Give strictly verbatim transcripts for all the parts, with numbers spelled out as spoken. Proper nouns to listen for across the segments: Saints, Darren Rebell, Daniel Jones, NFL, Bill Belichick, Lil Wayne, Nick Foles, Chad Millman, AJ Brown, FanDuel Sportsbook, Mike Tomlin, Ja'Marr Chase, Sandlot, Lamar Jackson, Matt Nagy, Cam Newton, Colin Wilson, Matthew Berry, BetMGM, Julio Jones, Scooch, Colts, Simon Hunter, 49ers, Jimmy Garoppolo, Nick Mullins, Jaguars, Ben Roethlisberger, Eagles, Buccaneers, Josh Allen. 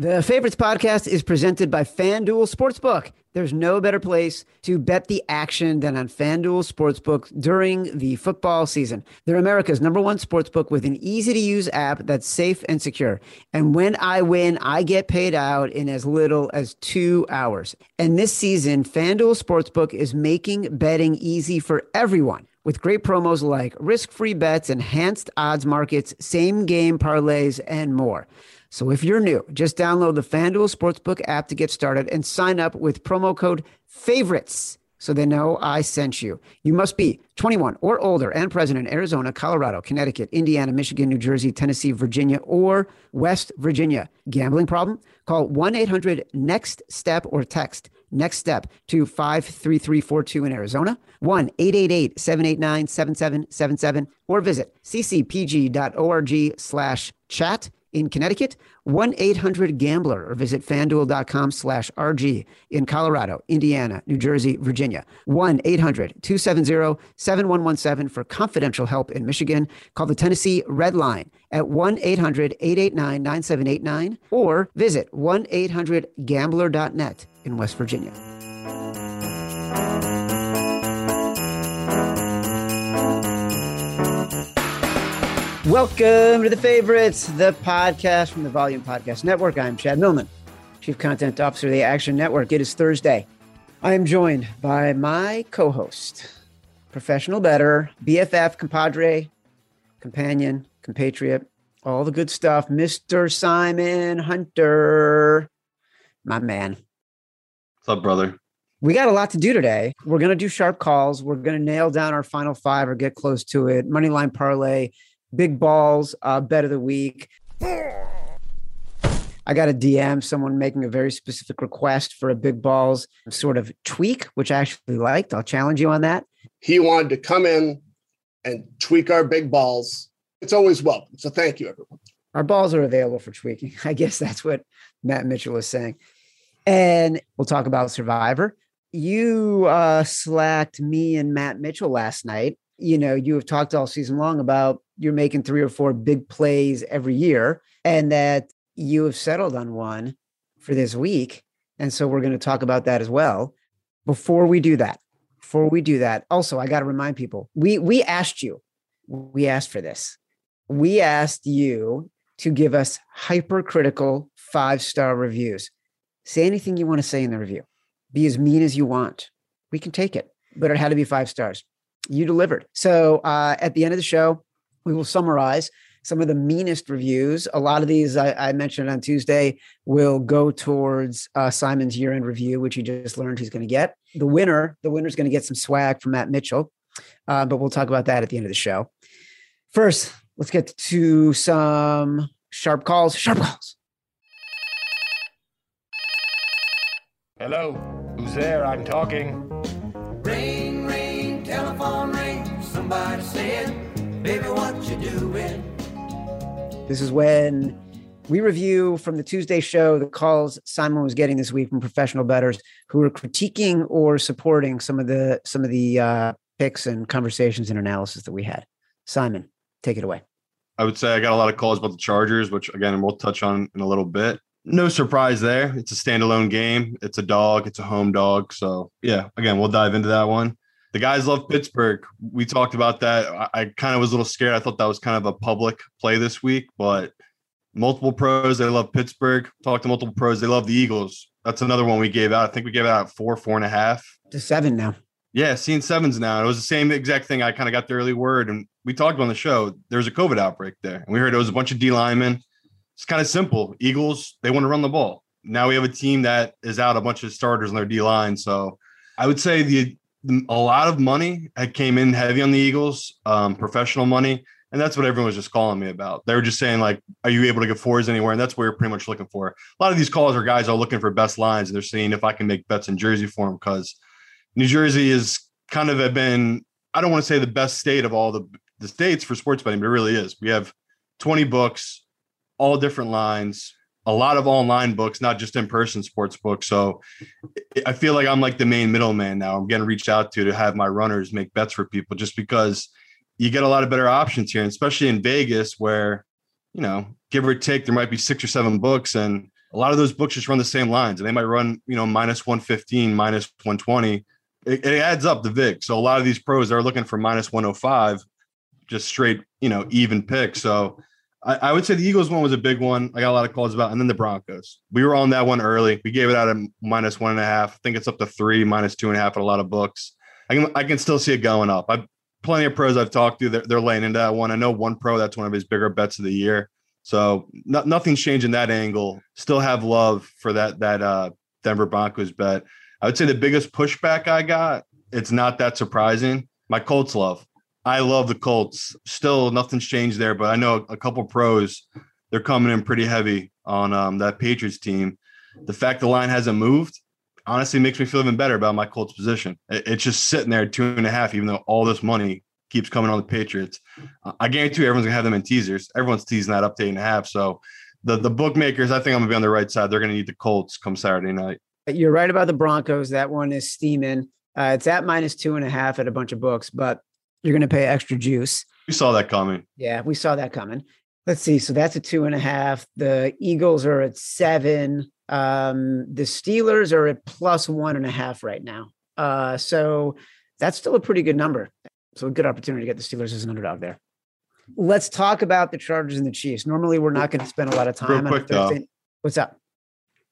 The Favorites Podcast is presented by FanDuel Sportsbook. There's no better place to bet the action than on FanDuel Sportsbook during the football season. They're America's number one sportsbook with an easy-to-use app that's safe and secure. And when I win, I get paid out in as little as two hours. And this season, FanDuel Sportsbook is making betting easy for everyone, with great promos like risk-free bets, enhanced odds markets, same-game parlays, and more. So if you're new, just download the FanDuel Sportsbook app to get started and sign up with promo code FAVORITES so they know I sent you. You must be twenty-one or older and present in Arizona, Colorado, Connecticut, Indiana, Michigan, New Jersey, Tennessee, Virginia, or West Virginia. Gambling problem? Call one eight hundred next step or text Next Step to five three three four two in Arizona, one eight eight eight seven eight nine seven seven seven seven, or visit ccpg.org slash chat. In Connecticut, one eight hundred gambler, or visit fanduel.com slash RG in Colorado, Indiana, New Jersey, Virginia. one eight hundred two seven zero seven one one seven for confidential help in Michigan. Call the Tennessee Red Line at one eight hundred eight eight nine nine seven eight nine, or visit one eight hundred gambler dot net in West Virginia. Welcome to The Favorites, the podcast from the Volume Podcast Network. I'm Chad Millman, Chief Content Officer of the Action Network. It is Thursday. I am joined by my co-host, professional bettor, B F F, compadre, companion, compatriot, all the good stuff, Mister Simon Hunter, my man. What's up, brother? We got a lot to do today. We're going to do sharp calls. We're going to nail down our final five or get close to it. Moneyline parlay. Big balls, uh, bet of the week. I got a D M, someone making a very specific request for a big balls sort of tweak, which I actually liked. I'll challenge you on that. He wanted to come in and tweak our big balls. It's always welcome. So thank you, everyone. Our balls are available for tweaking. I guess that's what Matt Mitchell was saying. And we'll talk about Survivor. You uh, slacked me and Matt Mitchell last night. You know, you have talked all season long about you're making three or four big plays every year and that you have settled on one for this week. And so we're going to talk about that as well. Before we do that, before we do that, also, I got to remind people, we, we asked you, we asked for this. We asked you to give us hypercritical five-star reviews. Say anything you want to say in the review. Be as mean as you want. We can take it, but it had to be five stars. You delivered. So uh, at the end of the show, we will summarize some of the meanest reviews. A lot of these I, I mentioned on Tuesday will go towards uh, Simon's year-end review, which he just learned he's going to get. The winner, the winner's going to get some swag from Matt Mitchell, uh, but we'll talk about that at the end of the show. First, let's get to some sharp calls. Sharp calls. Hello, who's there? I'm talking. Ring, ring, telephone ring. Somebody said, baby, what you doing? This is when we review from the Tuesday show the calls Simon was getting this week from professional bettors who are critiquing or supporting some of the some of the uh, picks and conversations and analysis that we had. Simon, take it away. I would say I got a lot of calls about the Chargers, which again we'll touch on in a little bit. No surprise there. It's a standalone game. It's a dog. It's a home dog. So yeah, again we'll dive into that one. The guys love Pittsburgh. We talked about that. I, I kind of was a little scared. I thought that was kind of a public play this week, but multiple pros, they love Pittsburgh. Talked to multiple pros. They love the Eagles. That's another one we gave out. I think we gave out four, four and a half. To seven now. Yeah, seeing sevens now. It was the same exact thing. I kind of got the early word, and we talked on the show. There was a COVID outbreak there, and we heard it was a bunch of D linemen. It's kind of simple. Eagles, they want to run the ball. Now we have a team that is out a bunch of starters on their D line. So I would say the A lot of money had came in heavy on the Eagles, um, professional money. And that's what everyone was just calling me about. They were just saying, like, are you able to get fours anywhere? And that's what you're pretty much looking for. A lot of these calls are guys are looking for best lines. And they're seeing if I can make bets in Jersey for them, because New Jersey is kind of been, I don't want to say the best state of all the, the states for sports betting, but it really is. We have twenty books, all different lines. A lot of online books, not just in-person sports books. So I feel like I'm like the main middleman now. I'm getting reached out to to have my runners make bets for people just because you get a lot of better options here, and especially in Vegas where, you know, give or take, there might be six or seven books and a lot of those books just run the same lines, and they might run, you know, minus one fifteen, minus one twenty. It, it adds up the V I C. So a lot of these pros are looking for minus one oh five, just straight, you know, even pick. So I, I would say the Eagles one was a big one. I got a lot of calls about, and then the Broncos. We were on that one early. We gave it out at minus one and a half. I think it's up to three, minus two and a half at a lot of books. I can I can still see it going up. I've plenty of pros I've talked to. They're, they're laying into that one. I know one pro, that's one of his bigger bets of the year. So no, nothing's changing that angle. Still have love for that that uh, Denver Broncos bet. I would say the biggest pushback I got, it's not that surprising. My Colts love. I love the Colts. Still, nothing's changed there, but I know a couple pros, they're coming in pretty heavy on um, that Patriots team. The fact the line hasn't moved honestly makes me feel even better about my Colts position. It's just sitting there at two and a half, even though all this money keeps coming on the Patriots. I guarantee you everyone's going to have them in teasers. Everyone's teasing that up to eight and a half. So the, the bookmakers, I think I'm going to be on the right side. They're going to need the Colts come Saturday night. You're right about the Broncos. That one is steaming. Uh, it's at minus two and a half at a bunch of books, but you're going to pay extra juice. We saw that coming. Yeah, we saw that coming. Let's see. So that's a two and a half. The Eagles are at seven. Um, the Steelers are at plus one and a half right now. Uh, so that's still a pretty good number. So a good opportunity to get the Steelers as an underdog there. Let's talk about the Chargers and the Chiefs. Normally, we're not going to spend a lot of time. Real quick, though. What's up?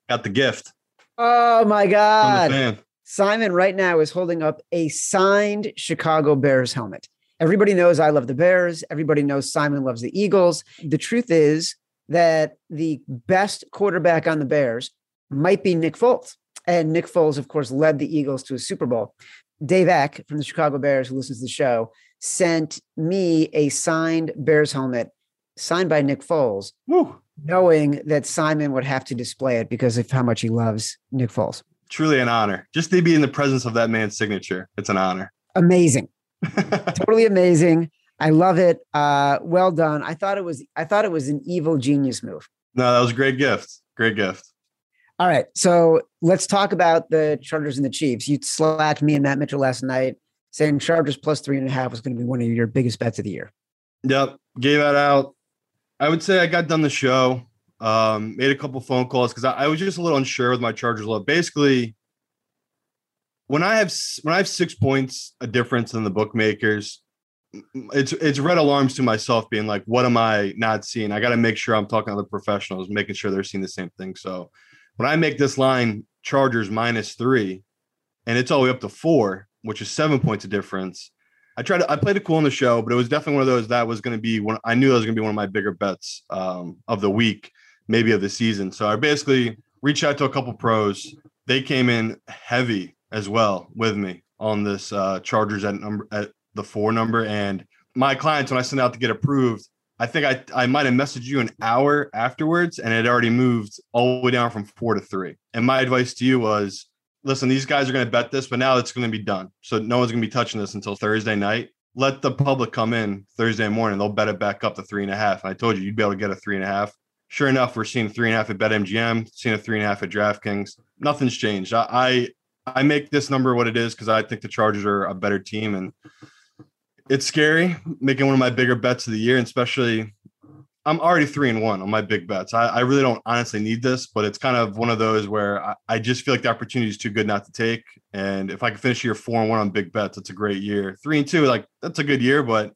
Got the gift. Oh, my God. Simon right now is holding up a signed Chicago Bears helmet. Everybody knows I love the Bears. Everybody knows Simon loves the Eagles. The truth is that the best quarterback on the Bears might be Nick Foles. And Nick Foles, of course, led the Eagles to a Super Bowl. Dave Eck from the Chicago Bears, who listens to the show, sent me a signed Bears helmet signed by Nick Foles, Woo. knowing that Simon would have to display it because of how much he loves Nick Foles. Truly an honor. Just to be in the presence of that man's signature, it's an honor. Amazing. Totally amazing. I love it. Uh, well done. I thought it was I thought it was an evil genius move. No, that was a great gift. Great gift. All right, so let's talk about the Chargers and the Chiefs. You slacked me and Matt Mitchell last night saying Chargers plus three and a half was going to be one of your biggest bets of the year. Yep, gave that out. I would say I got done the show, um, made a couple phone calls because I, I was just a little unsure with my Chargers love. Basically, when I have when I have six points a difference in the bookmakers, it's it's red alarms to myself being like, what am I not seeing? I got to make sure I'm talking to other professionals, making sure they're seeing the same thing. So when I make this line Chargers minus three, and it's all the way up to four, which is seven points of difference, I tried to, I played it cool on the show, but it was definitely one of those that was going to be one. I knew that was going to be one of my bigger bets um, of the week, maybe of the season. So I basically reached out to a couple pros. They came in heavy as well with me on this uh, Chargers at number at the four number. And my clients, when I sent out to get approved, I think I, I might have messaged you an hour afterwards, and it already moved all the way down from four to three. And my advice to you was, listen, these guys are going to bet this, but now it's going to be done. So no one's going to be touching this until Thursday night. Let the public come in Thursday morning. They'll bet it back up to three and a half. And I told you, you'd be able to get a three and a half. Sure enough, we're seeing three and a half at BetMGM, seeing a three and a half at DraftKings. Nothing's changed. I I, I make this number what it is because I think the Chargers are a better team, and it's scary making one of my bigger bets of the year, and especially I'm already three and one on my big bets. I, I really don't honestly need this, but it's kind of one of those where I, I just feel like the opportunity is too good not to take. And if I can finish year four and one on big bets, it's a great year. Three and two, like that's a good year, but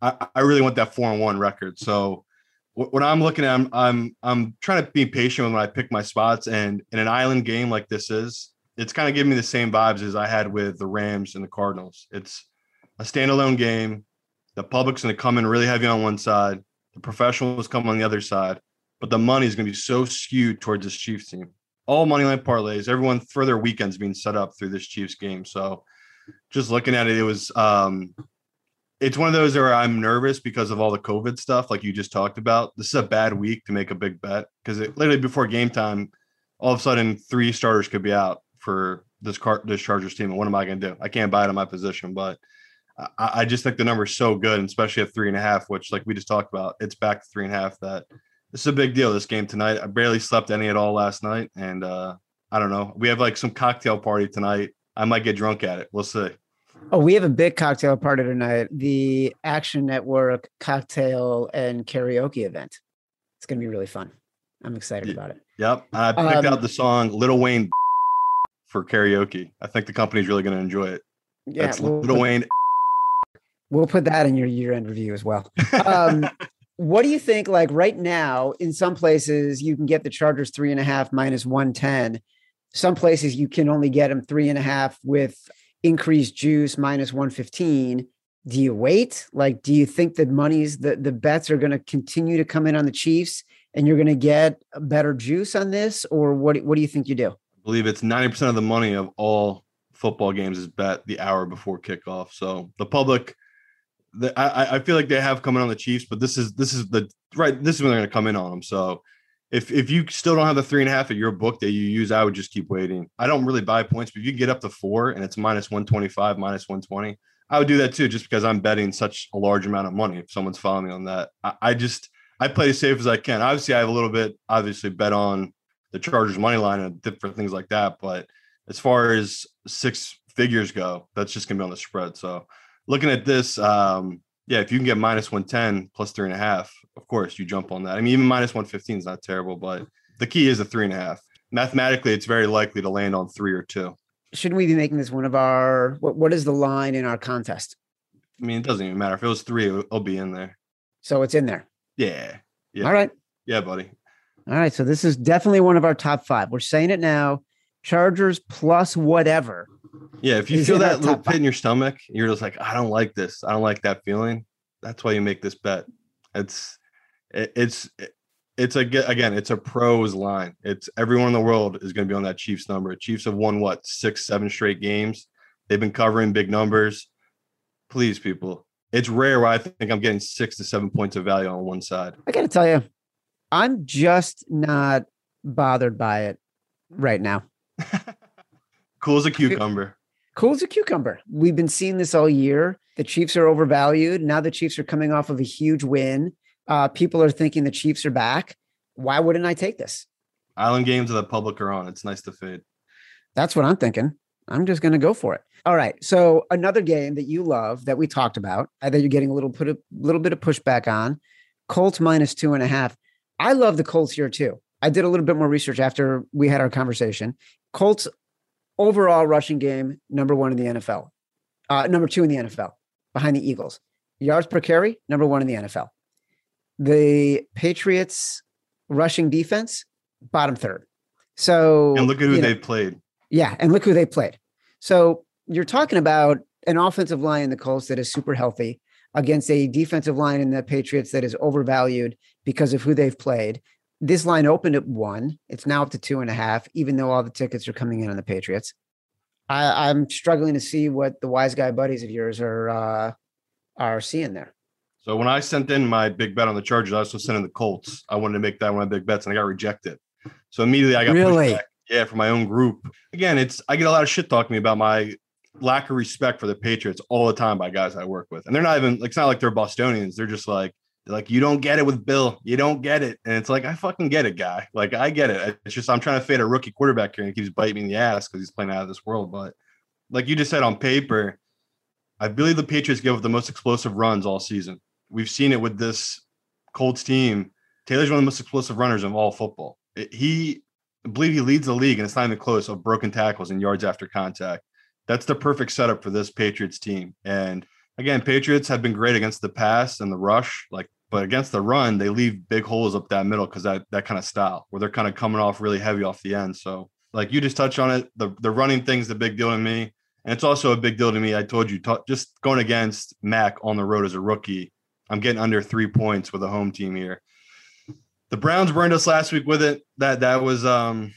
I, I really want that four and one record. So w- what I'm looking at, I'm, I'm, I'm trying to be patient when I pick my spots, and in an island game like this is, it's kind of giving me the same vibes as I had with the Rams and the Cardinals. It's a standalone game. The public's going to come in really heavy on one side. The professionals come on the other side. But the money is going to be so skewed towards this Chiefs team. All moneyline parlays, everyone for their weekends being set up through this Chiefs game. So just looking at it, it was um, – it's one of those where I'm nervous because of all the COVID stuff like you just talked about. This is a bad week to make a big bet because literally before game time, all of a sudden three starters could be out for this, car- this Chargers team. And what am I going to do? I can't buy it in my position, but – I just think the number's so good, especially at three and a half, which like we just talked about, it's back to three and a half, that this is a big deal, this game tonight. I barely slept any at all last night. And uh, I don't know, we have like some cocktail party tonight. I might get drunk at it. We'll see. Oh, we have a big cocktail party tonight. The Action Network cocktail and karaoke event. It's going to be really fun. I'm excited about it. Yep. I picked um, out the song Lil Wayne for karaoke. I think the company's really going to enjoy it. Yeah, That's we'll Lil put, Wayne. We'll put that in your year-end review as well. Um, what do you think? Like right now, in some places, you can get the Chargers three and a half minus one ten. Some places you can only get them three and a half with increased juice minus one fifteen. Do you wait? Like, do you think that money's the, the bets are going to continue to come in on the Chiefs and you're going to get better juice on this? Or what, what do you think you do? I believe it's ninety percent of the money of all football games is bet the hour before kickoff. So the public, the, I, I feel like they have coming on the Chiefs, but this is, this is the right. This is when they're going to come in on them. So if, if you still don't have the three and a half at your book that you use, I would just keep waiting. I don't really buy points, but if you get up to four and it's minus one twenty-five, minus one twenty, I would do that too, just because I'm betting such a large amount of money. If someone's following me on that, I, I just, I play as safe as I can. Obviously I have a little bit, obviously bet on the Chargers money line and different things like that. But as far as six figures go, that's just going to be on the spread. So looking at this, um, yeah, if you can get minus one ten plus three and a half, of course you jump on that. I mean, even minus one fifteen is not terrible, but the key is a three and a half. Mathematically, it's very likely to land on three or two. Shouldn't we be making this one of our, what, what is the line in our contest? I mean, it doesn't even matter. If it was three, it'll, it'll be in there. So it's in there. Yeah. Yeah. All right. Yeah, buddy. All right. So this is definitely one of our top five. We're saying it now. Chargers plus whatever. Yeah. If you feel that little pit in your stomach, you're just like, I don't like this. I don't like that feeling. That's why you make this bet. It's, it, it's, it, It's a, again, it's a pros line. It's everyone in the world is going to be on that Chiefs number. Chiefs have won, what, six, seven straight games. They've been covering big numbers. Please, people. It's rare where I think I'm getting six to seven points of value on one side. I got to tell you, I'm just not bothered by it right now. Cool as a cucumber. Cool as a cucumber. We've been seeing this all year. The Chiefs are overvalued. Now the Chiefs are coming off of a huge win. Uh, people are thinking the Chiefs are back. Why wouldn't I take this? Island games that the public are on. It's nice to fade. That's what I'm thinking. I'm just going to go for it. All right. So another game that you love that we talked about, that you're getting a little put a little bit of pushback on, Colts minus two and a half. I love the Colts here too. I did a little bit more research after we had our conversation. Colts overall rushing game, number one in the N F L, uh, number two in the N F L, behind the Eagles. Yards per carry, number one in the N F L. The Patriots rushing defense, bottom third. So, and look at who they played. Yeah. And look who they played. So you're talking about an offensive line in the Colts that is super healthy against a defensive line in the Patriots that is overvalued because of who they've played. This line opened at one. It's now up to two and a half, even though all the tickets are coming in on the Patriots. I, I'm struggling to see what the wise guy buddies of yours are, uh, are seeing there. So when I sent in my big bet on the Chargers, I also sent in the Colts. I wanted to make that one of my big bets, and I got rejected. So immediately I got really? pushed back, yeah, from my own group. Again, it's I get a lot of shit talking to me about my lack of respect for the Patriots all the time by guys I work with. And they're not even – it's not like they're Bostonians. They're just like, they're like, you don't get it with Bill. You don't get it. And it's like, I fucking get it, guy. Like, I get it. It's just I'm trying to fade a rookie quarterback here, and he keeps biting me in the ass because he's playing out of this world. But like you just said, on paper, I believe the Patriots give up the most explosive runs all season. We've seen it with this Colts team. Taylor's one of the most explosive runners of all football. It, he, I believe he leads the league, and it's not even close, of broken tackles and yards after contact. That's the perfect setup for this Patriots team. And again, Patriots have been great against the pass and the rush, like, but against the run, they leave big holes up that middle because that, that kind of style where they're kind of coming off really heavy off the end. So like you just touched on it, the, the running thing's the big deal to me. And it's also a big deal to me. I told you, t- just going against Mac on the road as a rookie, I'm getting under three points with a home team here. The Browns burned us last week with it. That that was um,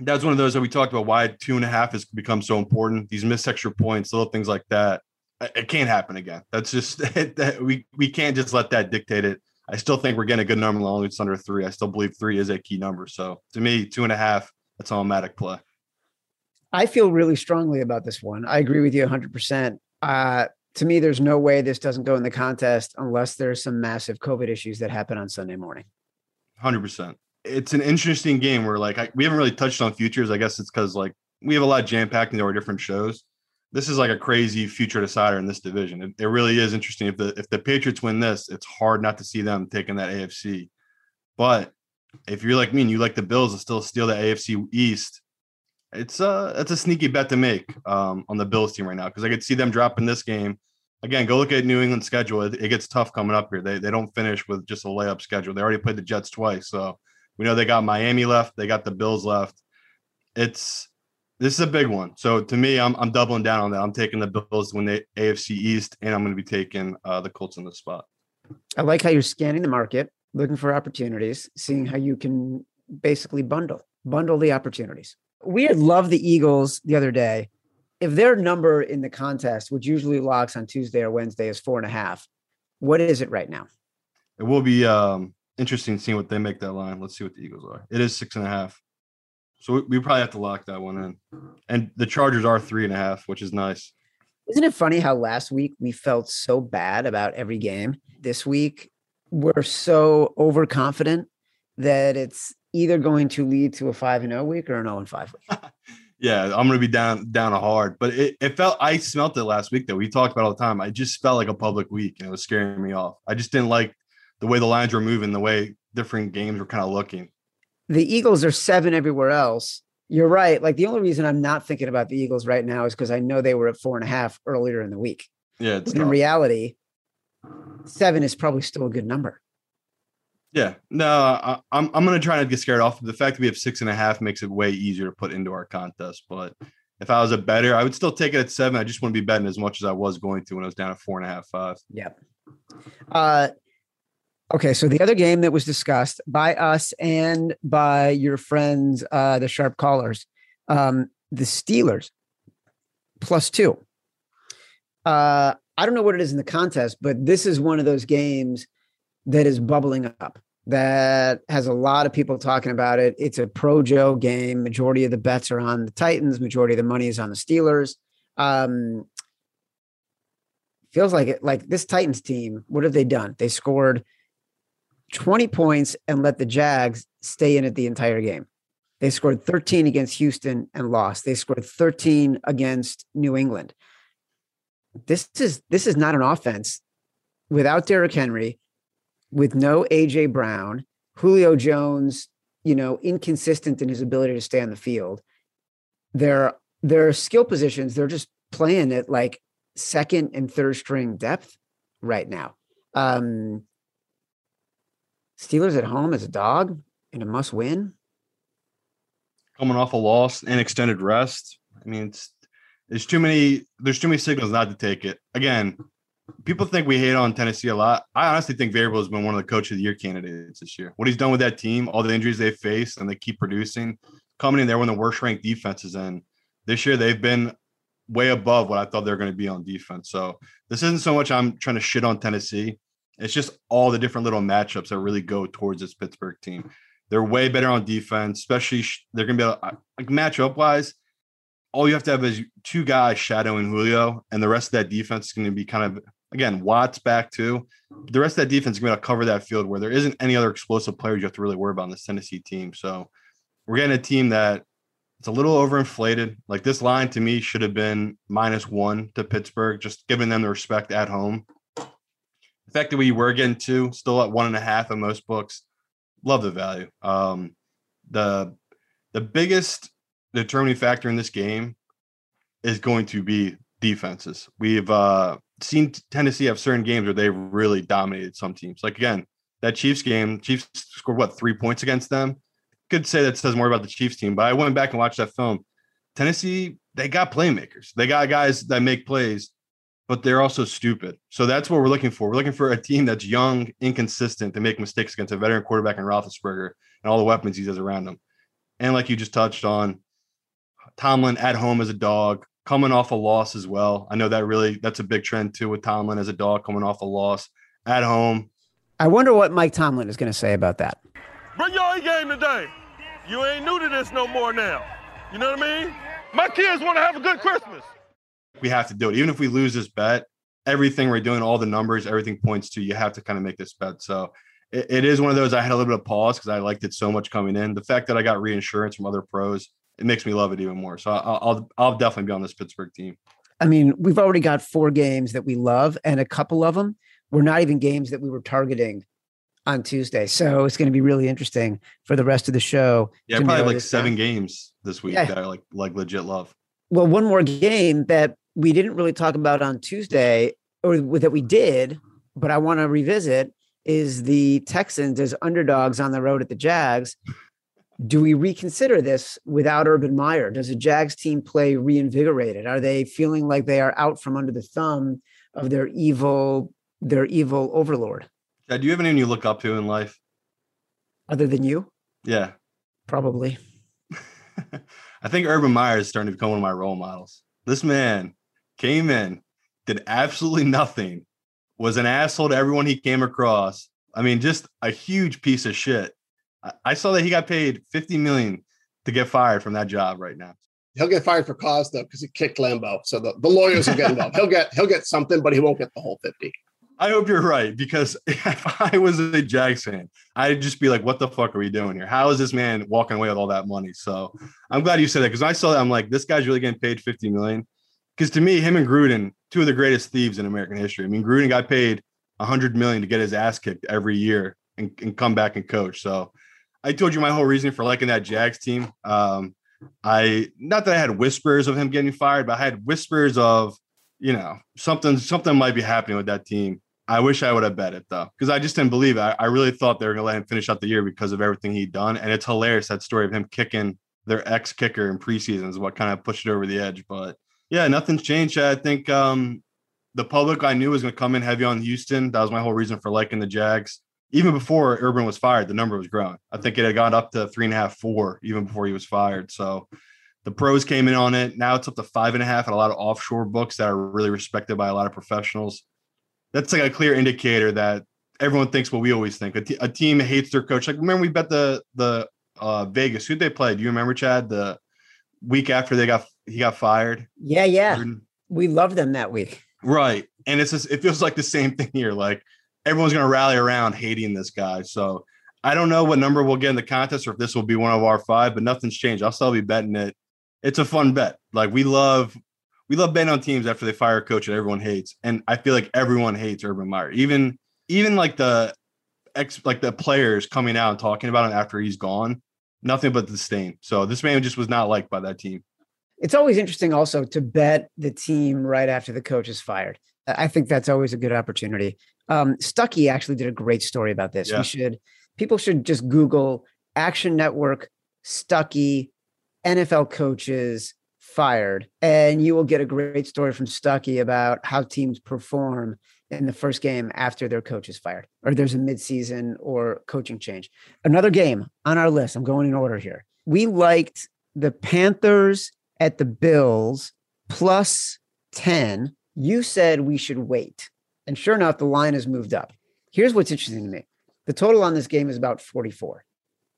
that was one of those that we talked about, why two and a half has become so important. These missed extra points, little things like that. It can't happen again. That's just – we we can't just let that dictate it. I still think we're getting a good number, long as it's under three. I still believe three is a key number. So, to me, two and a half, that's automatic play. I feel really strongly about this one. I agree with you one hundred percent. Uh To me, there's no way this doesn't go in the contest unless there's some massive COVID issues that happen on Sunday morning. one hundred percent. It's an interesting game where, like, I, we haven't really touched on futures. I guess it's because, like, we have a lot jam-packed into our different shows. This is like a crazy future decider in this division. It, it really is interesting. If the if the Patriots win this, it's hard not to see them taking that A F C. But if you're like me and you like the Bills to still steal the A F C East, it's uh that's a sneaky bet to make um, on the Bills team right now, because I could see them dropping this game. Again, go look at New England's schedule. It, it gets tough coming up here. They they don't finish with just a layup schedule. They already played the Jets twice, so we know they got Miami left. They got the Bills left. It's this is a big one. So to me, I'm I'm doubling down on that. I'm taking the Bills to win the A F C East, and I'm going to be taking uh, the Colts in this spot. I like how you're scanning the market, looking for opportunities, seeing how you can basically bundle bundle the opportunities. We had loved the Eagles the other day. If their number in the contest, which usually locks on Tuesday or Wednesday, is four and a half, what is it right now? It will be um, interesting seeing what they make that line. Let's see what the Eagles are. It is six and a half. So we, we probably have to lock that one in. And the Chargers are three and a half, which is nice. Isn't it funny how last week we felt so bad about every game? This week we're so overconfident that it's either going to lead to a five and oh week or an oh and five week. Yeah, I'm going to be down down hard. But it, it felt – I smelt it last week, though. We talked about it all the time. I just felt like a public week, and it was scaring me off. I just didn't like the way the lines were moving, the way different games were kind of looking. The Eagles are seven everywhere else. You're right. Like, the only reason I'm not thinking about the Eagles right now is because I know they were at four and a half earlier in the week. Yeah, it's in reality, seven is probably still a good number. Yeah, no, I, I'm I'm going to try not to get scared off. The fact that we have six and a half makes it way easier to put into our contest. But if I was a better, I would still take it at seven. I just wouldn't be betting as much as I was going to when I was down at four and a half, five. Yeah. Uh, okay, so the other game that was discussed by us and by your friends, uh, the Sharp Callers, um, the Steelers, plus two. Uh, I don't know what it is in the contest, but this is one of those games that is bubbling up, that has a lot of people talking about it. It's a pro-Joe game. Majority of the bets are on the Titans. Majority of the money is on the Steelers. Um, feels like it. Like, this Titans team, what have they done? They scored twenty points and let the Jags stay in it the entire game. They scored thirteen against Houston and lost. They scored thirteen against New England. This is, this is not an offense without Derrick Henry, with no A J Brown, Julio Jones, you know, inconsistent in his ability to stay on the field. Their, their skill positions, they're just playing at like second and third string depth right now. Um, Steelers at home as a dog in a must win. Coming off a loss and extended rest. I mean, it's, there's too many, there's too many signals not to take it. Again, people think we hate on Tennessee a lot. I honestly think Vrabel has been one of the coach of the year candidates this year. What he's done with that team, all the injuries they've faced, and they keep producing. Coming in there, one of the worst ranked defenses in this year, they've been way above what I thought they were going to be on defense. So this isn't so much I'm trying to shit on Tennessee. It's just all the different little matchups that really go towards this Pittsburgh team. They're way better on defense, especially they're going to be able to, like, matchup wise. All you have to have is two guys shadowing Julio, and the rest of that defense is going to be kind of. Again, Watt's back too. The rest of that defense is going to cover that field where there isn't any other explosive players you have to really worry about in this Tennessee team. So we're getting a team that it's a little overinflated. Like, this line to me should have been minus one to Pittsburgh, just giving them the respect at home. The fact that we were getting two, still at one and a half in most books, love the value. Um, the the biggest determining factor in this game is going to be defenses. We've uh, seen Tennessee have certain games where they really dominated some teams. Like, again, that Chiefs game, Chiefs scored, what, three points against them? Could say that says more about the Chiefs team, but I went back and watched that film. Tennessee, they got playmakers. They got guys that make plays, but they're also stupid. So that's what we're looking for. We're looking for a team that's young, inconsistent, to make mistakes against a veteran quarterback in Roethlisberger and all the weapons he has around him. And like you just touched on, Tomlin at home as a dog, coming off a loss as well. I know that really, that's a big trend too with Tomlin as a dog, coming off a loss at home. I wonder what Mike Tomlin is going to say about that. Bring your A game today. You ain't new to this no more now. You know what I mean? My kids want to have a good Christmas. We have to do it. Even if we lose this bet, everything we're doing, all the numbers, everything points to, you have to kind of make this bet. So it, it is one of those, I had a little bit of pause because I liked it so much coming in. The fact that I got reinsurance from other pros, it makes me love it even more. So I'll, I'll, I'll definitely be on this Pittsburgh team. I mean, we've already got four games that we love, and a couple of them were not even games that we were targeting on Tuesday. So it's going to be really interesting for the rest of the show. Yeah, probably like seven time. games this week yeah. that I like, like legit love. Well, one more game that we didn't really talk about on Tuesday, or that we did, but I want to revisit, is the Texans as underdogs on the road at the Jags. Do we reconsider this without Urban Meyer? Does the Jags team play reinvigorated? Are they feeling like they are out from under the thumb of their evil, their evil overlord? Do you have anyone you look up to in life? Other than you? Yeah. Probably. I think Urban Meyer is starting to become one of my role models. This man came in, did absolutely nothing, was an asshole to everyone he came across. I mean, just a huge piece of shit. I saw that he got paid fifty million dollars to get fired from that job right now. He'll get fired for cause, though, because he kicked Lambeau. So the, the lawyers will get involved. He'll get he'll get something, but he won't get the whole fifty. I hope you're right, because if I was a Jags fan, I'd just be like, what the fuck are we doing here? How is this man walking away with all that money? So I'm glad you said that, because I saw that. I'm like, this guy's really getting paid fifty million dollars. Because to me, him and Gruden, two of the greatest thieves in American history. I mean, Gruden got paid one hundred million dollars to get his ass kicked every year and, and come back and coach. So I told you my whole reason for liking that Jags team. Um, I not that I had whispers of him getting fired, but I had whispers of, you know, something something might be happening with that team. I wish I would have bet it, though, because I just didn't believe it. I, I really thought they were going to let him finish out the year because of everything he'd done. And it's hilarious, that story of him kicking their ex-kicker in preseason is what kind of pushed it over the edge. But, yeah, nothing's changed. I think um, the public I knew was going to come in heavy on Houston. That was my whole reason for liking the Jags. Even before Urban was fired, the number was growing. I think it had gone up to three and a half, four, even before he was fired. So the pros came in on it. Now it's up to five and a half at a lot of offshore books that are really respected by a lot of professionals. That's like a clear indicator that everyone thinks what we always think. A, t- a team hates their coach. Like, remember we bet the the uh, Vegas. Who'd they play? Do you remember, Chad? The week after they got he got fired? Yeah, yeah. Urban. We loved them that week. Right. And it's just, it feels like the same thing here. Like, everyone's going to rally around hating this guy. So I don't know what number we'll get in the contest or if this will be one of our five, but nothing's changed. I'll still be betting it. It's a fun bet. Like, we love, we love betting on teams after they fire a coach that everyone hates. And I feel like everyone hates Urban Meyer, even, even like the ex, like the players coming out and talking about him after he's gone, nothing but disdain. So this man just was not liked by that team. It's always interesting also to bet the team right after the coach is fired. I think that's always a good opportunity. Um, Stuckey actually did a great story about this. Yeah. We should, people should just Google Action Network, Stuckey, N F L coaches fired, and you will get a great story from Stuckey about how teams perform in the first game after their coach is fired, or there's a midseason or coaching change. Another game on our list. I'm going in order here. We liked the Panthers at the Bills plus ten. You said we should wait. And sure enough, the line has moved up. Here's what's interesting to me. The total on this game is about forty-four.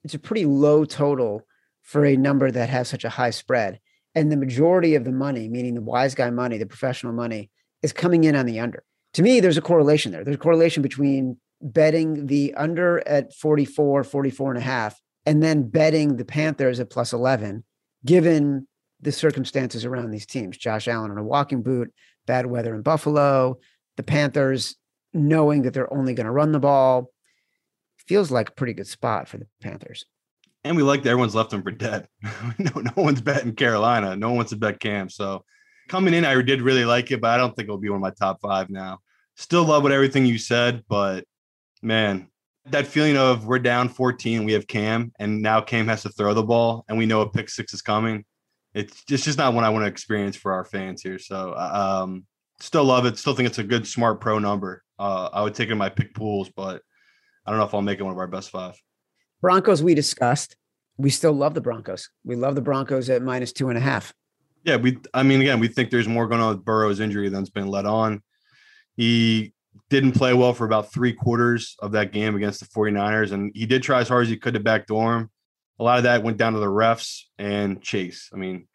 It's a pretty low total for a number that has such a high spread. And the majority of the money, meaning the wise guy money, the professional money, is coming in on the under. To me, there's a correlation there. There's a correlation between betting the under at forty-four, forty-four and a half, and then betting the Panthers at plus eleven, given the circumstances around these teams. Josh Allen in a walking boot, bad weather in Buffalo, the Panthers knowing that they're only going to run the ball. Feels like a pretty good spot for the Panthers. And we like that everyone's left them for dead. no, no one's betting Carolina. No one wants to bet Cam. So coming in, I did really like it, but I don't think it'll be one of my top five now. Still love what everything you said, but man, that feeling of we're down fourteen, we have Cam, and now Cam has to throw the ball, and we know a pick six is coming. It's just, it's just not one I want to experience for our fans here. So um, still love it. Still think it's a good, smart pro number. Uh, I would take it in my pick pools, but I don't know if I'll make it one of our best five. Broncos we discussed. We still love the Broncos. We love the Broncos at minus two and a half. Yeah, we. I mean, again, we think there's more going on with Burrow's injury than's been let on. He didn't play well for about three quarters of that game against the 49ers, and he did try as hard as he could to backdoor him. A lot of that went down to the refs and Chase. I mean,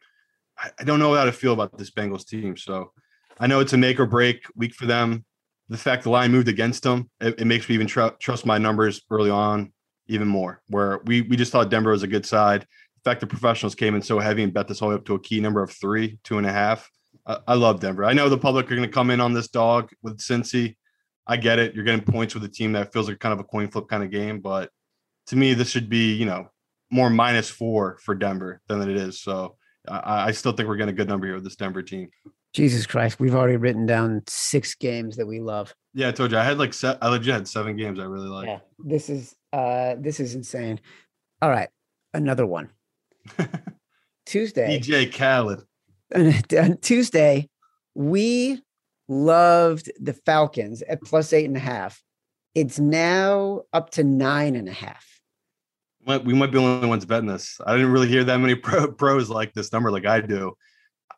I don't know how to feel about this Bengals team. So I know it's a make or break week for them. The fact the line moved against them, it, it makes me even tr- trust my numbers early on even more, where we we just thought Denver was a good side. The fact the professionals came in so heavy and bet this all up to a key number of three, two and a half. I, I love Denver. I know the public are going to come in on this dog with Cincy. I get it. You're getting points with a team that feels like kind of a coin flip kind of game. But to me, this should be, you know, more minus four for Denver than it is. So I, I still think we're getting a good number here with this Denver team. Jesus Christ. We've already written down six games that we love. Yeah, I told you. I had like se- I legit had seven games I really like. Yeah, this is uh, this is insane. All right. Another one. Tuesday. D J Khaled. Tuesday, we loved the Falcons at plus eight and a half. It's now up to nine and a half. We might be the only ones betting this. I didn't really hear that many pro- pros like this number like I do.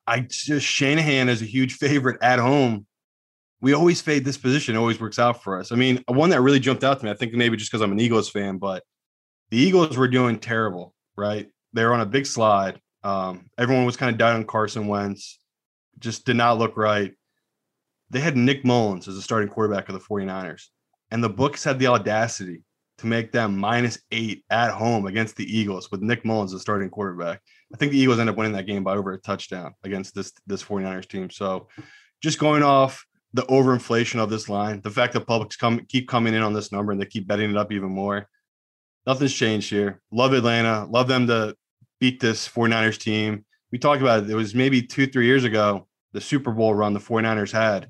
I just Shanahan is a huge favorite at home. We always fade this position. It always works out for us. I mean, one that really jumped out to me, I think maybe just because I'm an Eagles fan, but the Eagles were doing terrible, right? They were on a big slide. Um, everyone was kind of down on Carson Wentz. Just did not look right. They had Nick Mullins as the starting quarterback of the forty-niners. And the books had the audacity to make them minus eight at home against the Eagles with Nick Mullins as starting quarterback. I think the Eagles ended up winning that game by over a touchdown against this, this forty-niners team. So just going off the overinflation of this line, the fact that publics come, keep coming in on this number and they keep betting it up even more. Nothing's changed here. Love Atlanta. Love them to beat this forty-niners team. We talked about it. It was maybe two, three years ago, the Super Bowl run the forty-niners had.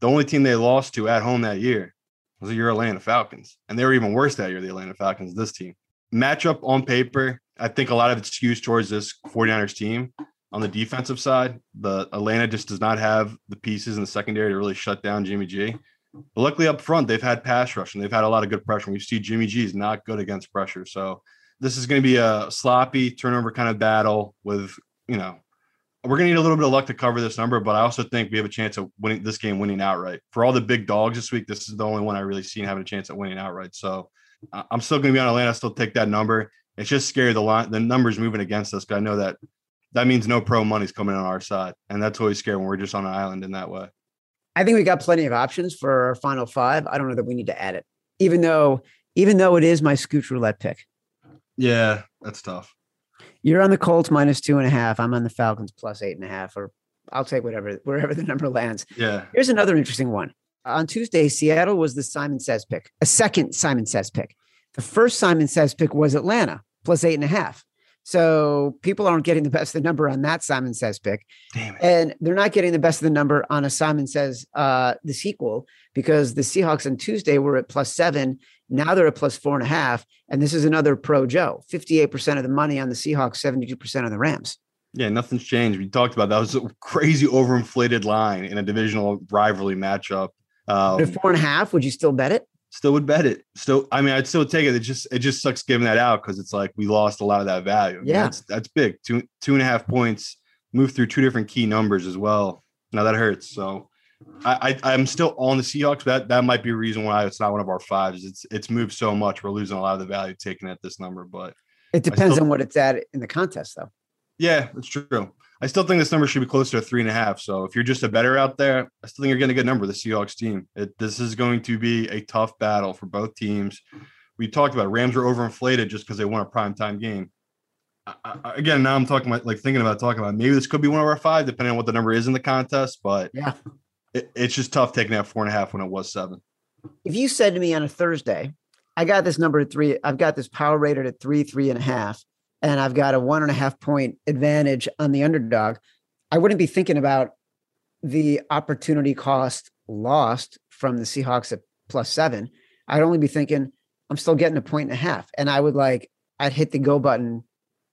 The only team they lost to at home that year was your Atlanta Falcons. And they were even worse that year, the Atlanta Falcons, this team. Matchup on paper, I think a lot of it's skewed towards this forty-niners team. On the defensive side, the Atlanta just does not have the pieces in the secondary to really shut down Jimmy G. But luckily up front, they've had pass rush and they've had a lot of good pressure. And we see Jimmy G is not good against pressure. So this is going to be a sloppy turnover kind of battle with, you know, we're going to need a little bit of luck to cover this number, but I also think we have a chance of winning this game, winning outright. For all the big dogs this week, this is the only one I really seen having a chance at winning outright. So I'm still going to be on Atlanta. I still take that number. It's just scary. The line, the numbers moving against us. Cause I know that that means no pro money's coming on our side. And that's always scary when we're just on an island in that way. I think we got plenty of options for our final five. I don't know that we need to add it, even though, even though it is my Scooch Roulette pick. Yeah, that's tough. You're on the Colts minus two and a half. I'm on the Falcons plus eight and a half, or I'll take whatever, wherever the number lands. Yeah. Here's another interesting one. On Tuesday, Seattle was the Simon Says pick, a second Simon Says pick. The first Simon Says pick was Atlanta plus eight and a half. So people aren't getting the best of the number on that Simon Says pick. Damn it. And they're not getting the best of the number on a Simon Says, uh, the sequel, because the Seahawks on Tuesday were at plus seven. Now they're at plus four and a half, and this is another pro Joe, fifty-eight percent of the money on the Seahawks, seventy-two percent on the Rams. Yeah, nothing's changed. We talked about that. It was a crazy overinflated line in a divisional rivalry matchup. Um, at four and a half, would you still bet it? Still would bet it. Still, I mean, I'd still take it. It just it just sucks giving that out because it's like we lost a lot of that value. I mean, yeah. That's, that's big. Two, two and a half points, moved through two different key numbers as well. Now that hurts, so... I, I, I'm still on the Seahawks. That that might be a reason why it's not one of our fives. It's it's moved so much. We're losing a lot of the value taken at this number, but it depends still, on what it's at in the contest, though. Yeah, that's true. I still think this number should be closer to three and a half. So if you're just a bettor out there, I still think you're getting a good number. The Seahawks team. It, this is going to be a tough battle for both teams. We talked about it. Rams were overinflated just because they won a primetime game. I, I, again, now I'm talking about like thinking about talking about maybe this could be one of our five, depending on what the number is in the contest. But yeah. It's just tough taking that four and a half when it was seven. If you said to me on a Thursday, I got this number at three, I've got this power rated at three, three and a half, and I've got a one and a half point advantage on the underdog, I wouldn't be thinking about the opportunity cost lost from the Seahawks at plus seven. I'd only be thinking I'm still getting a point and a half. And I would like, I'd hit the go button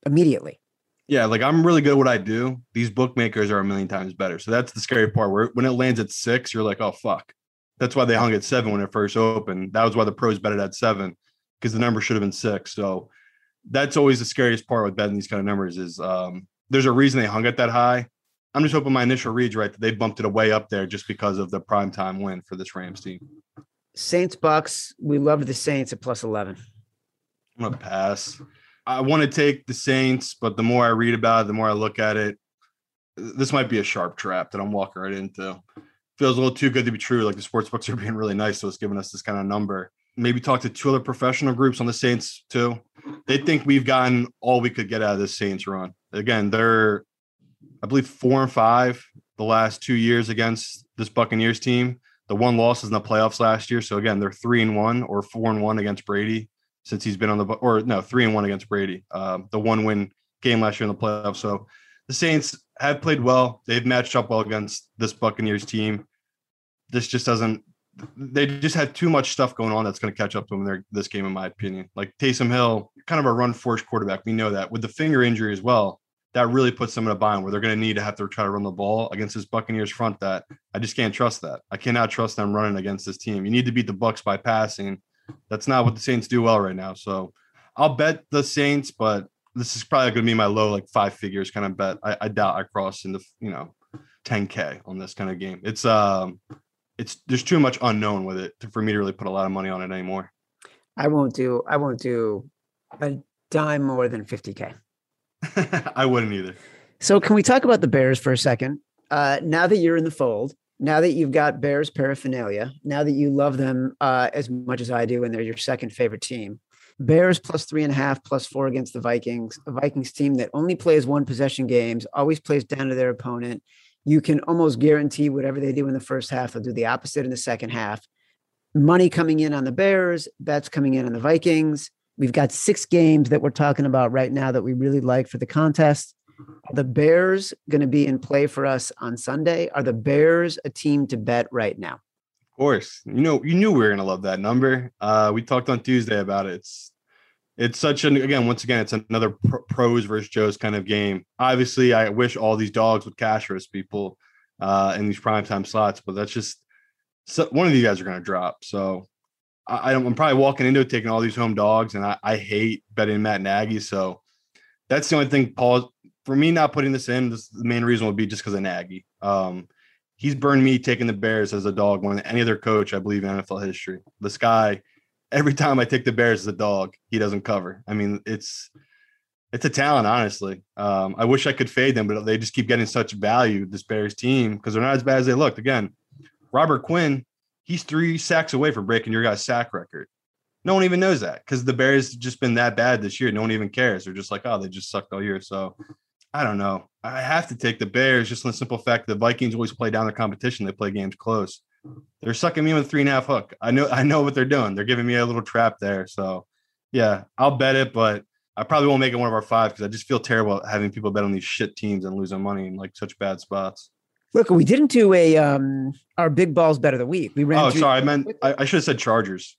immediately. Yeah, like I'm really good at what I do. These bookmakers are a million times better. So that's the scary part where when it lands at six, you're like, oh, fuck. That's why they hung at seven when it first opened. That was why the pros betted at seven because the number should have been six. So that's always the scariest part with betting these kind of numbers is um, there's a reason they hung it that high. I'm just hoping my initial reads right that they bumped it away up there just because of the primetime win for this Rams team. Saints Bucks. We loved the Saints at plus eleven. I'm going to pass. I want to take the Saints, but the more I read about it, the more I look at it, this might be a sharp trap that I'm walking right into. Feels a little too good to be true. Like the sports books are being really nice, so it's giving us this kind of number. Maybe talk to two other professional groups on the Saints too. They think we've gotten all we could get out of this Saints run. Again, they're, I believe, four and five the last two years against this Buccaneers team. The one loss is in the playoffs last year. So again, they're three and one or four and one against Brady since he's been on the, or no, three and one against Brady. Uh, the one win game last year in the playoffs. So the Saints have played well. They've matched up well against this Buccaneers team. This just doesn't, they just have too much stuff going on that's going to catch up to them in this game, in my opinion. Like Taysom Hill, kind of a run-forced quarterback. We know that. With the finger injury as well, that really puts them in a bind where they're going to need to have to try to run the ball against this Buccaneers front that I just can't trust that. I cannot trust them running against this team. You need to beat the Bucks by passing. That's not what the Saints do well right now. So I'll bet the Saints, but this is probably going to be my low, like five figures kind of bet. I, I doubt I cross into, you know, ten K on this kind of game. It's, um, It's there's too much unknown with it for me to really put a lot of money on it anymore. I won't do I won't do a dime more than fifty K. I wouldn't either. So can we talk about the Bears for a second? Uh, now that you're in the fold, now that you've got Bears paraphernalia, now that you love them uh, as much as I do, and they're your second favorite team, Bears plus three and a half, plus four against the Vikings, a Vikings team that only plays one possession games, always plays down to their opponent. You can almost guarantee whatever they do in the first half, they'll do the opposite in the second half. Money coming in on the Bears, bets coming in on the Vikings. We've got six games that we're talking about right now that we really like for the contest. Are the Bears going to be in play for us on Sunday? Are the Bears a team to bet right now? Of course. You know, you knew we were going to love that number. Uh, we talked on Tuesday about it. It's It's such an, again, once again, it's another pros versus Joes kind of game. Obviously, I wish all these dogs would cash for us people uh, in these primetime slots, but that's just, so one of these guys are going to drop. So I, I'm probably walking into it taking all these home dogs, and I, I hate betting Matt Nagy. So that's the only thing, Paul, for me not putting this in, this, the main reason would be just because of Nagy. Um, he's burned me taking the Bears as a dog more than any other coach, I believe, in N F L history. This guy... Every time I take the Bears as a dog, he doesn't cover. I mean, it's it's a talent, honestly. Um, I wish I could fade them, but they just keep getting such value, this Bears team, because they're not as bad as they looked. Again, Robert Quinn, he's three sacks away from breaking your guy's sack record. No one even knows that because the Bears have just been that bad this year. No one even cares. They're just like, oh, they just sucked all year. So I don't know. I have to take the Bears just on the simple fact that the Vikings always play down their competition. They play games close. They're sucking me with a three and a half hook. I know, I know what they're doing. They're giving me a little trap there. So yeah, I'll bet it, but I probably won't make it one of our five because I just feel terrible having people bet on these shit teams and losing money in like such bad spots. Look, we didn't do a um, our big balls bet of the week. We ran. Oh, sorry, I meant I, I should have said Chargers.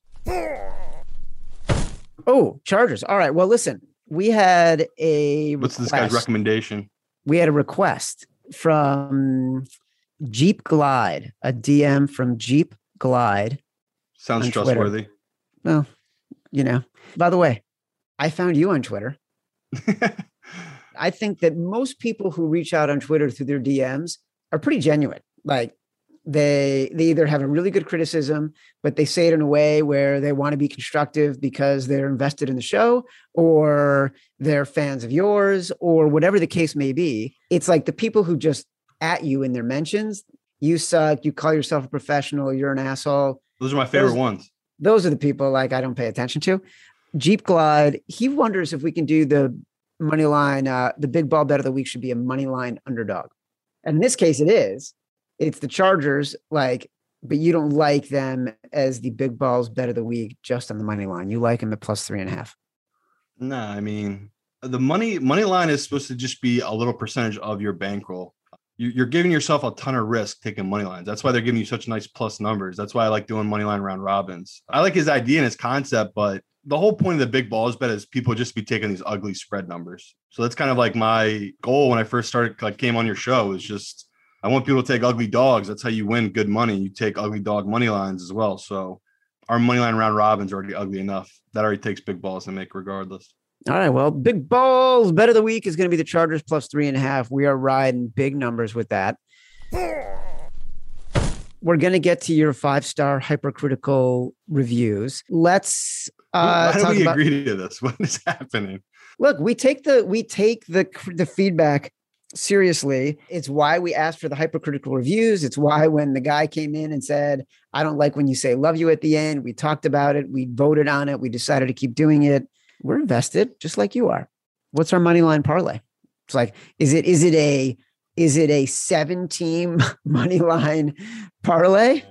Oh, Chargers. All right. Well, listen, we had a request. What's this guy's recommendation? We had a request from Jeep Glide, a D M from Jeep Glide. Sounds trustworthy. Twitter. Well, you know, by the way, I found you on Twitter. I think that most people who reach out on Twitter through their D Ms are pretty genuine. Like they, they either have a really good criticism, but they say it in a way where they want to be constructive because they're invested in the show or they're fans of yours or whatever the case may be. It's like the people who just at you in their mentions, you suck, you call yourself a professional, you're an asshole. Those are my favorite those, ones. Those are the people like I don't pay attention to. Jeep Glide, he wonders if we can do the money line, uh, the big ball bet of the week should be a money line underdog. And in this case, it is. It's the Chargers, like, but you don't like them as the big balls bet of the week just on the money line. You like them at plus three and a half. No, I mean, the money money line is supposed to just be a little percentage of your bankroll. You're giving yourself a ton of risk taking money lines. That's why they're giving you such nice plus numbers. That's why I like doing money line round robins. I like his idea and his concept, but the whole point of the big balls bet is people just be taking these ugly spread numbers. So that's kind of like my goal when I first started, like came on your show, is just I want people to take ugly dogs. That's how you win good money. You take ugly dog money lines as well. So our money line round robins are already ugly enough. That already takes big balls to make regardless. All right, well, big balls bet of the week is going to be the Chargers plus three and a half. We are riding big numbers with that. We're going to get to your five-star hypercritical reviews. Let's uh, Why do we about, agree to this? What is happening? Look, we take the we take the the feedback seriously. It's why we asked for the hypercritical reviews. It's why when the guy came in and said, I don't like when you say love you at the end, we talked about it, we voted on it, we decided to keep doing it. We're invested just like you are. What's our money line parlay? It's like, is it, is it a, is it a seven team money line parlay?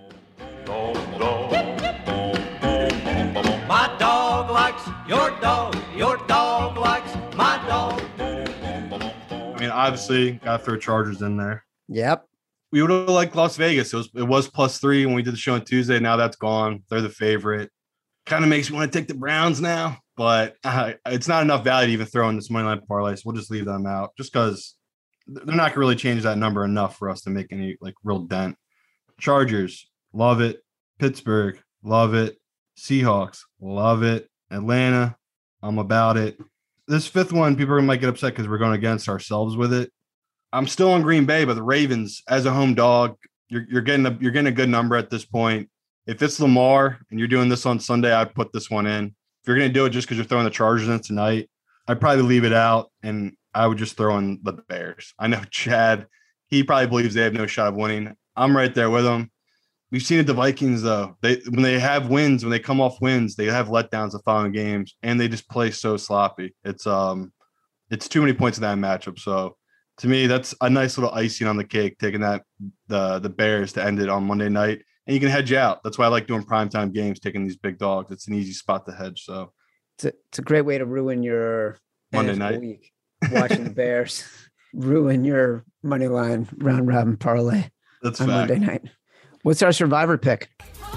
My dog likes your dog. Your dog likes my dog. I mean, obviously, got to throw Chargers in there. Yep. We would have liked Las Vegas. It was, it was plus three when we did the show on Tuesday. Now that's gone. They're the favorite. Kind of makes me want to take the Browns now, but uh, it's not enough value to even throw in this money line parlay. So we'll just leave them out just because they're not going to really change that number enough for us to make any like real dent. Chargers, love it. Pittsburgh, love it. Seahawks, love it. Atlanta, I'm about it. This fifth one, people might get upset because we're going against ourselves with it. I'm still on Green Bay, but the Ravens as a home dog, you're you're getting a, you're getting a good number at this point. If it's Lamar and you're doing this on Sunday, I'd put this one in. If you're going to do it just because you're throwing the Chargers in tonight, I'd probably leave it out, and I would just throw in the Bears. I know Chad, he probably believes they have no shot of winning. I'm right there with him. We've seen it the Vikings, though. They when they have wins, when they come off wins, they have letdowns the following games, and they just play so sloppy. It's um, it's too many points in that matchup. So to me, that's a nice little icing on the cake, taking that the the Bears to end it on Monday night. And you can hedge out. That's why I like doing primetime games, taking these big dogs. It's an easy spot to hedge. So it's a, it's a great way to ruin your Monday night week, watching the Bears ruin your money line round robin parlay. That's on fact. Monday night. What's our survivor pick? I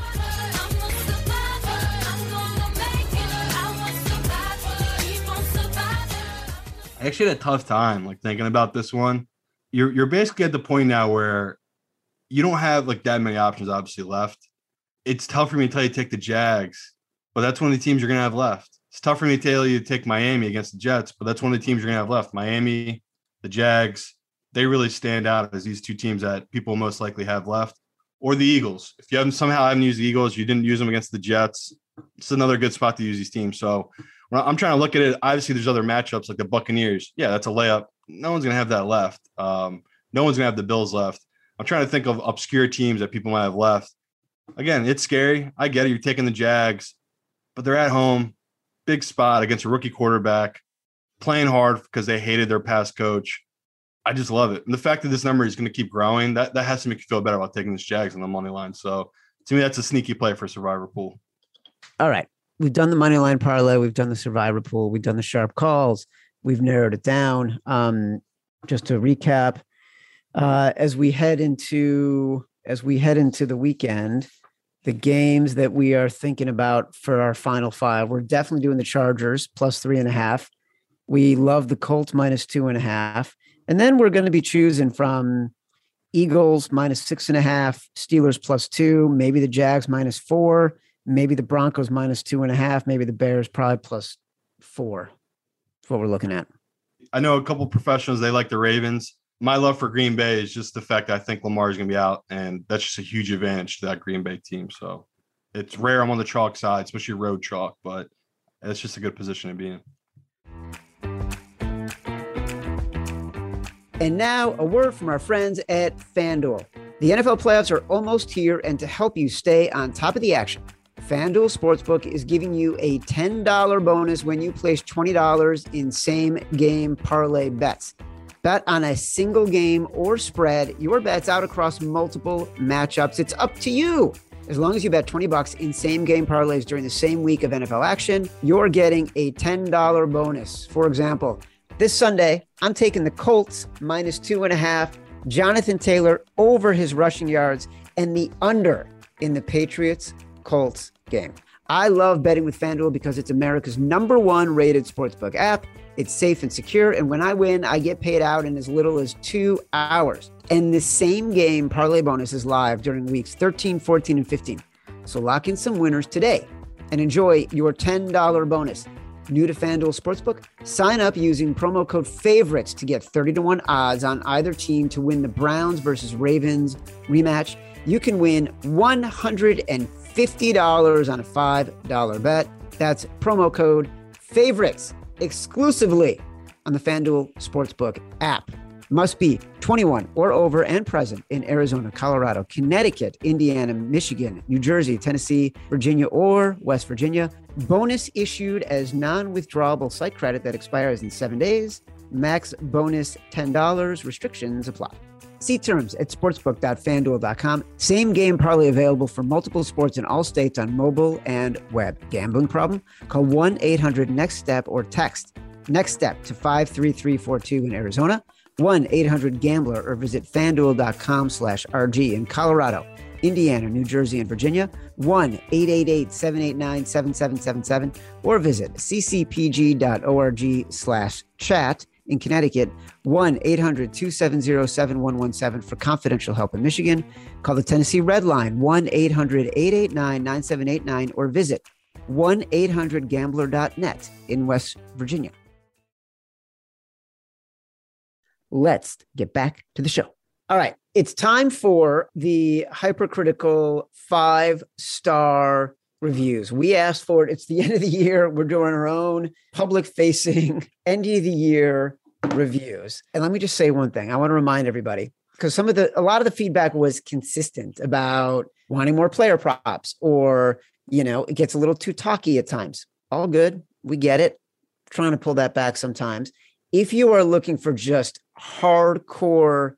actually had a tough time like thinking about this one. You're you're basically at the point now where you don't have like that many options obviously left. It's tough for me to tell you to take the Jags, but that's one of the teams you're going to have left. It's tough for me to tell you to take Miami against the Jets, but that's one of the teams you're going to have left. Miami, the Jags, they really stand out as these two teams that people most likely have left. Or the Eagles. If you haven't somehow haven't used the Eagles, you didn't use them against the Jets, it's another good spot to use these teams. So when I'm trying to look at it, obviously there's other matchups like the Buccaneers. Yeah, that's a layup. No one's going to have that left. Um, no one's going to have the Bills left. I'm trying to think of obscure teams that people might have left. Again, it's scary. I get it. You're taking the Jags, but they're at home. Big spot against a rookie quarterback, playing hard because they hated their past coach. I just love it. And the fact that this number is going to keep growing, that, that has to make you feel better about taking this Jags on the money line. So to me, that's a sneaky play for Survivor Pool. All right. We've done the money line parlay. We've done the Survivor Pool. We've done the sharp calls. We've narrowed it down. Um, just to recap, uh, as we head into, as we head into the weekend, the games that we are thinking about for our final five, we're definitely doing the Chargers plus three and a half. We love the Colts minus two and a half. And then we're going to be choosing from Eagles minus six and a half, Steelers plus two, maybe the Jags minus four, maybe the Broncos minus two and a half, maybe the Bears probably plus four. That's what we're looking at. I know a couple of professionals, they like the Ravens. My love for Green Bay is just the fact that I think Lamar is going to be out, and that's just a huge advantage to that Green Bay team. So it's rare I'm on the chalk side, especially road chalk, but it's just a good position to be in. And now, a word from our friends at FanDuel. The N F L playoffs are almost here, and to help you stay on top of the action, FanDuel Sportsbook is giving you a ten dollars bonus when you place twenty dollars in same-game parlay bets. Bet on a single game or spread your bets out across multiple matchups. It's up to you. As long as you bet twenty bucks in same-game parlays during the same week of N F L action, you're getting a ten dollars bonus. For example, this Sunday, I'm taking the Colts minus two and a half, Jonathan Taylor over his rushing yards, and the under in the Patriots-Colts game. I love betting with FanDuel because it's America's number one rated sportsbook app. It's safe and secure, and when I win, I get paid out in as little as two hours. And the same game parlay bonus is live during weeks thirteen, fourteen, and fifteen. So lock in some winners today and enjoy your ten dollars bonus. New to FanDuel Sportsbook? Sign up using promo code FAVORITES to get thirty to one odds on either team to win the Browns versus Ravens rematch. You can win one hundred fifty dollars on a five dollars bet. That's promo code FAVORITES exclusively on the FanDuel Sportsbook app. Must be twenty-one or over and present in Arizona, Colorado, Connecticut, Indiana, Michigan, New Jersey, Tennessee, Virginia, or West Virginia. Bonus issued as non-withdrawable site credit that expires in seven days. Max bonus ten dollars. Restrictions apply. See terms at sportsbook dot fan duel dot com. Same game parlay available for multiple sports in all states on mobile and web. Gambling problem? Call one eight hundred next step or text Next Step to five three three four two in Arizona, one eight hundred gambler, or visit fan duel dot com slash R G in Colorado, Indiana, New Jersey, and Virginia, one eight eight eight seven eight nine seven seven seven seven, or visit c c p g dot org slash chat in Connecticut, one eight hundred two seven zero seven one one seven for confidential help in Michigan. Call the Tennessee Red Line, one eight hundred eight eight nine nine seven eight nine, or visit one eight hundred gambler dot net in West Virginia. Let's get back to the show. All right. It's time for the hypercritical five-star reviews. We asked for it. It's the end of the year. We're doing our own public-facing end of the year reviews. And let me just say one thing. I want to remind everybody, because some of the, a lot of the feedback was consistent about wanting more player props, or, you know, it gets a little too talky at times. All good. We get it. Trying to pull that back sometimes. If you are looking for just hardcore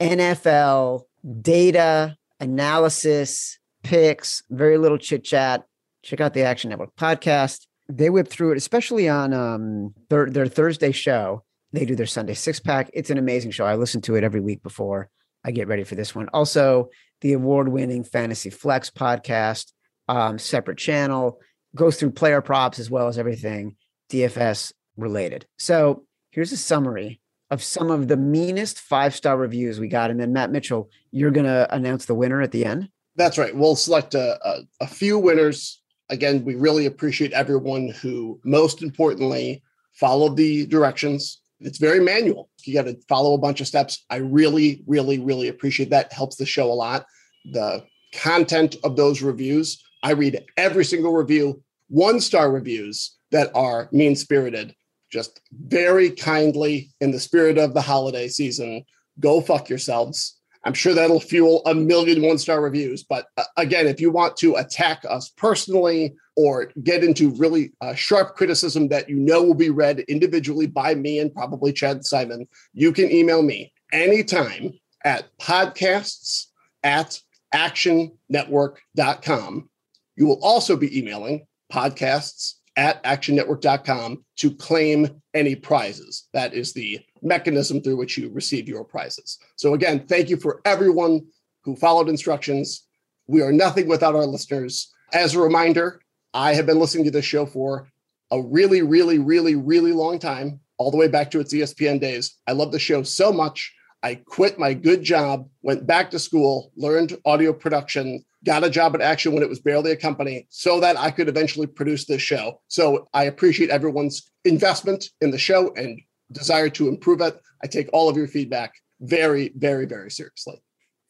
N F L data analysis, picks, very little chit chat, check out the Action Network podcast. They whip through it, especially on um, their, their Thursday show. They do their Sunday six pack. It's an amazing show. I listen to it every week before I get ready for this one. Also, the award-winning Fantasy Flex podcast, um, separate channel, goes through player props as well as everything D F S related. So here's a summary of some of the meanest five-star reviews we got. And then Matt Mitchell, you're going to announce the winner at the end. That's right. We'll select a, a, a few winners. Again, we really appreciate everyone who, most importantly, followed the directions. It's very manual. You got to follow a bunch of steps. I really, really, really appreciate that. It helps the show a lot. The content of those reviews, I read every single review, one-star reviews that are mean-spirited. Just very kindly, in the spirit of the holiday season, go fuck yourselves. I'm sure that'll fuel a million one-star reviews. But uh, again, if you want to attack us personally or get into really uh, sharp criticism that you know will be read individually by me and probably Chad and Simon, you can email me anytime at podcasts at action network dot com. You will also be emailing podcasts at action network dot com to claim any prizes. That is the mechanism through which you receive your prizes. So again, thank you for everyone who followed instructions. We are nothing without our listeners. As a reminder, I have been listening to this show for a really, really, really, really long time, all the way back to its E S P N days. I love the show so much. I quit my good job, went back to school, learned audio production, got a job at Action when it was barely a company so that I could eventually produce this show. So I appreciate everyone's investment in the show and desire to improve it. I take all of your feedback very, very, very seriously.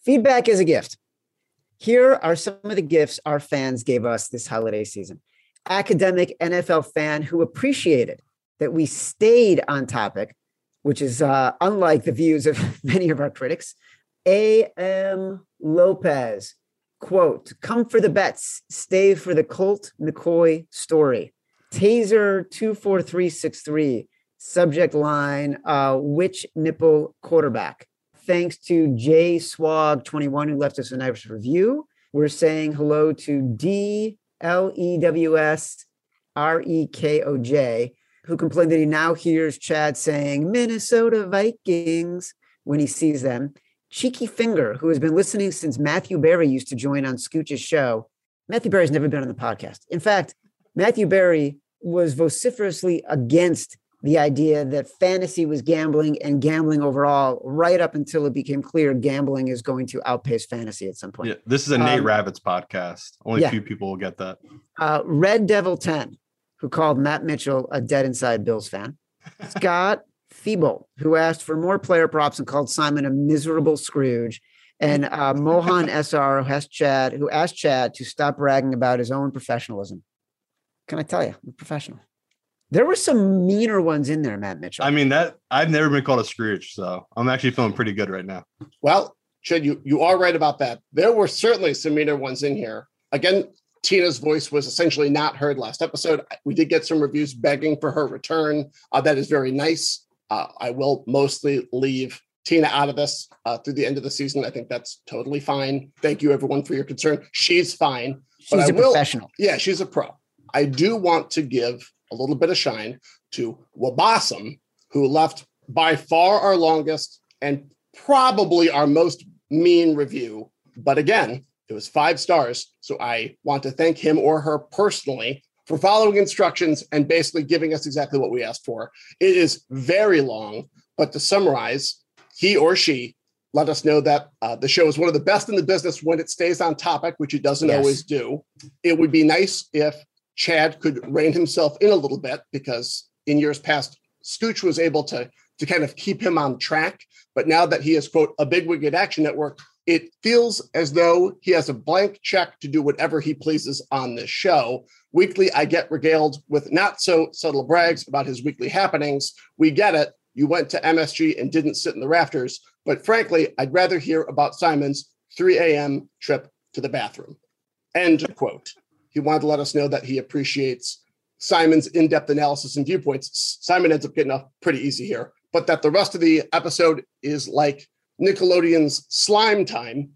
Feedback is a gift. Here are some of the gifts our fans gave us this holiday season. Academic N F L fan who appreciated that we stayed on topic, which is uh, unlike the views of many of our critics. A M. Lopez, quote, "Come for the bets, stay for the Colt McCoy story." Taser two four three six three, subject line, uh, which nipple quarterback? Thanks to J Swag twenty-one, who left us a nice review. We're saying hello to D L E W S R E K O J, who complained that he now hears Chad saying Minnesota Vikings when he sees them. Cheeky Finger, who has been listening since Matthew Berry used to join on Scooch's show. Matthew Berry's never been on the podcast. In fact, Matthew Berry was vociferously against the idea that fantasy was gambling and gambling overall, right up until it became clear gambling is going to outpace fantasy at some point. Yeah, this is a Nate um, Ravitz podcast. Only a yeah. few people will get that. Uh, Red Devil ten, who called Matt Mitchell a dead inside Bills fan. Scott Thibault, who asked for more player props and called Simon a miserable Scrooge. And uh, Mohan S R, who asked, Chad, who asked Chad to stop bragging about his own professionalism. Can I tell you, I'm a professional. There were some meaner ones in there, Matt Mitchell. I mean, that I've never been called a Scrooge, so I'm actually feeling pretty good right now. Well, Chad, you, you are right about that. There were certainly some meaner ones in here. Again, Tina's voice was essentially not heard last episode. We did get some reviews begging for her return. Uh, that is very nice. Uh, I will mostly leave Tina out of this uh, through the end of the season. I think that's totally fine. Thank you, everyone, for your concern. She's fine. She's but a I will, professional. Yeah, she's a pro. I do want to give a little bit of shine to Wabassam, who left by far our longest and probably our most mean review. But again, it was five stars. So I want to thank him or her personally for following instructions and basically giving us exactly what we asked for. It is very long, but to summarize, he or she let us know that uh, the show is one of the best in the business when it stays on topic, which it doesn't yes. always do. It would be nice if Chad could rein himself in a little bit, because in years past, Scooch was able to, to kind of keep him on track. But now that he is, quote, a bigwig at Action Network, it feels as though he has a blank check to do whatever he pleases on this show. Weekly, I get regaled with not so subtle brags about his weekly happenings. We get it. You went to M S G and didn't sit in the rafters. But frankly, I'd rather hear about Simon's three a.m. trip to the bathroom. End quote. He wanted to let us know that he appreciates Simon's in-depth analysis and viewpoints. Simon ends up getting off pretty easy here, but that the rest of the episode is like Nickelodeon's slime time.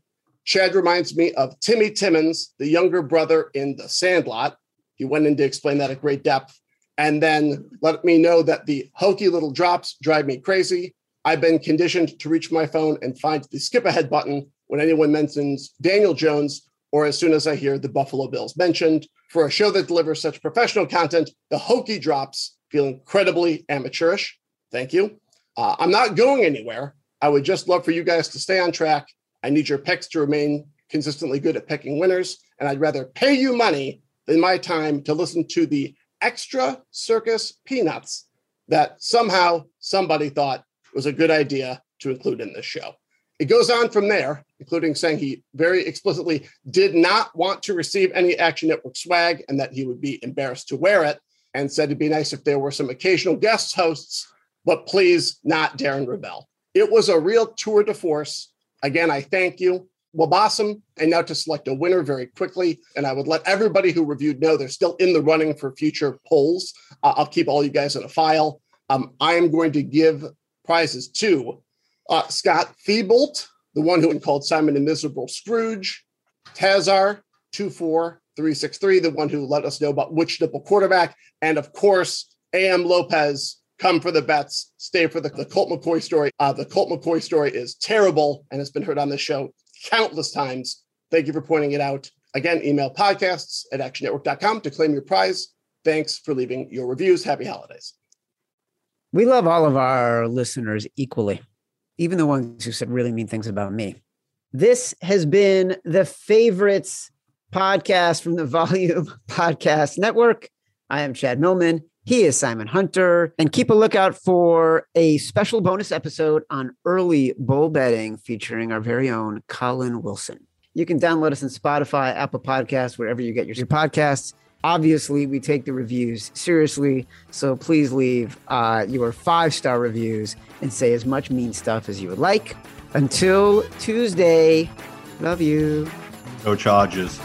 Chad reminds me of Timmy Timmons, the younger brother in The Sandlot. He went in to explain that at great depth. And then let me know that the hokey little drops drive me crazy. I've been conditioned to reach my phone and find the skip ahead button when anyone mentions Daniel Jones, or as soon as I hear the Buffalo Bills mentioned. For a show that delivers such professional content, the hokey drops feel incredibly amateurish. Thank you. Uh, I'm not going anywhere. I would just love for you guys to stay on track. I need your picks to remain consistently good at picking winners, and I'd rather pay you money than my time to listen to the extra circus peanuts that somehow somebody thought was a good idea to include in this show. It goes on from there, including saying he very explicitly did not want to receive any Action Network swag and that he would be embarrassed to wear it, and said it'd be nice if there were some occasional guest hosts, but please not Darren Rebell. It was a real tour de force. Again, I thank you. Wabassam, and now to select a winner very quickly. And I would let everybody who reviewed know they're still in the running for future polls. Uh, I'll keep all you guys in a file. Um, I am going to give prizes to uh, Scott Thiebolt, the one who called Simon a miserable Scrooge, Tazar two four three six three, the one who let us know about which nipple quarterback, and of course, A M. Lopez. Come for the bets, stay for the, the Colt McCoy story. Uh, the Colt McCoy story is terrible and has been heard on this show countless times. Thank you for pointing it out. Again, email podcasts at action network dot com to claim your prize. Thanks for leaving your reviews. Happy holidays. We love all of our listeners equally, even the ones who said really mean things about me. This has been the Favorites podcast from the Volume Podcast Network. I am Chad Millman. He is Simon Hunter. And keep a lookout for a special bonus episode on early bowl betting featuring our very own Colin Wilson. You can download us on Spotify, Apple Podcasts, wherever you get your, your podcasts. Obviously, we take the reviews seriously, so please leave uh, your five-star reviews and say as much mean stuff as you would like. Until Tuesday, love you. No charges.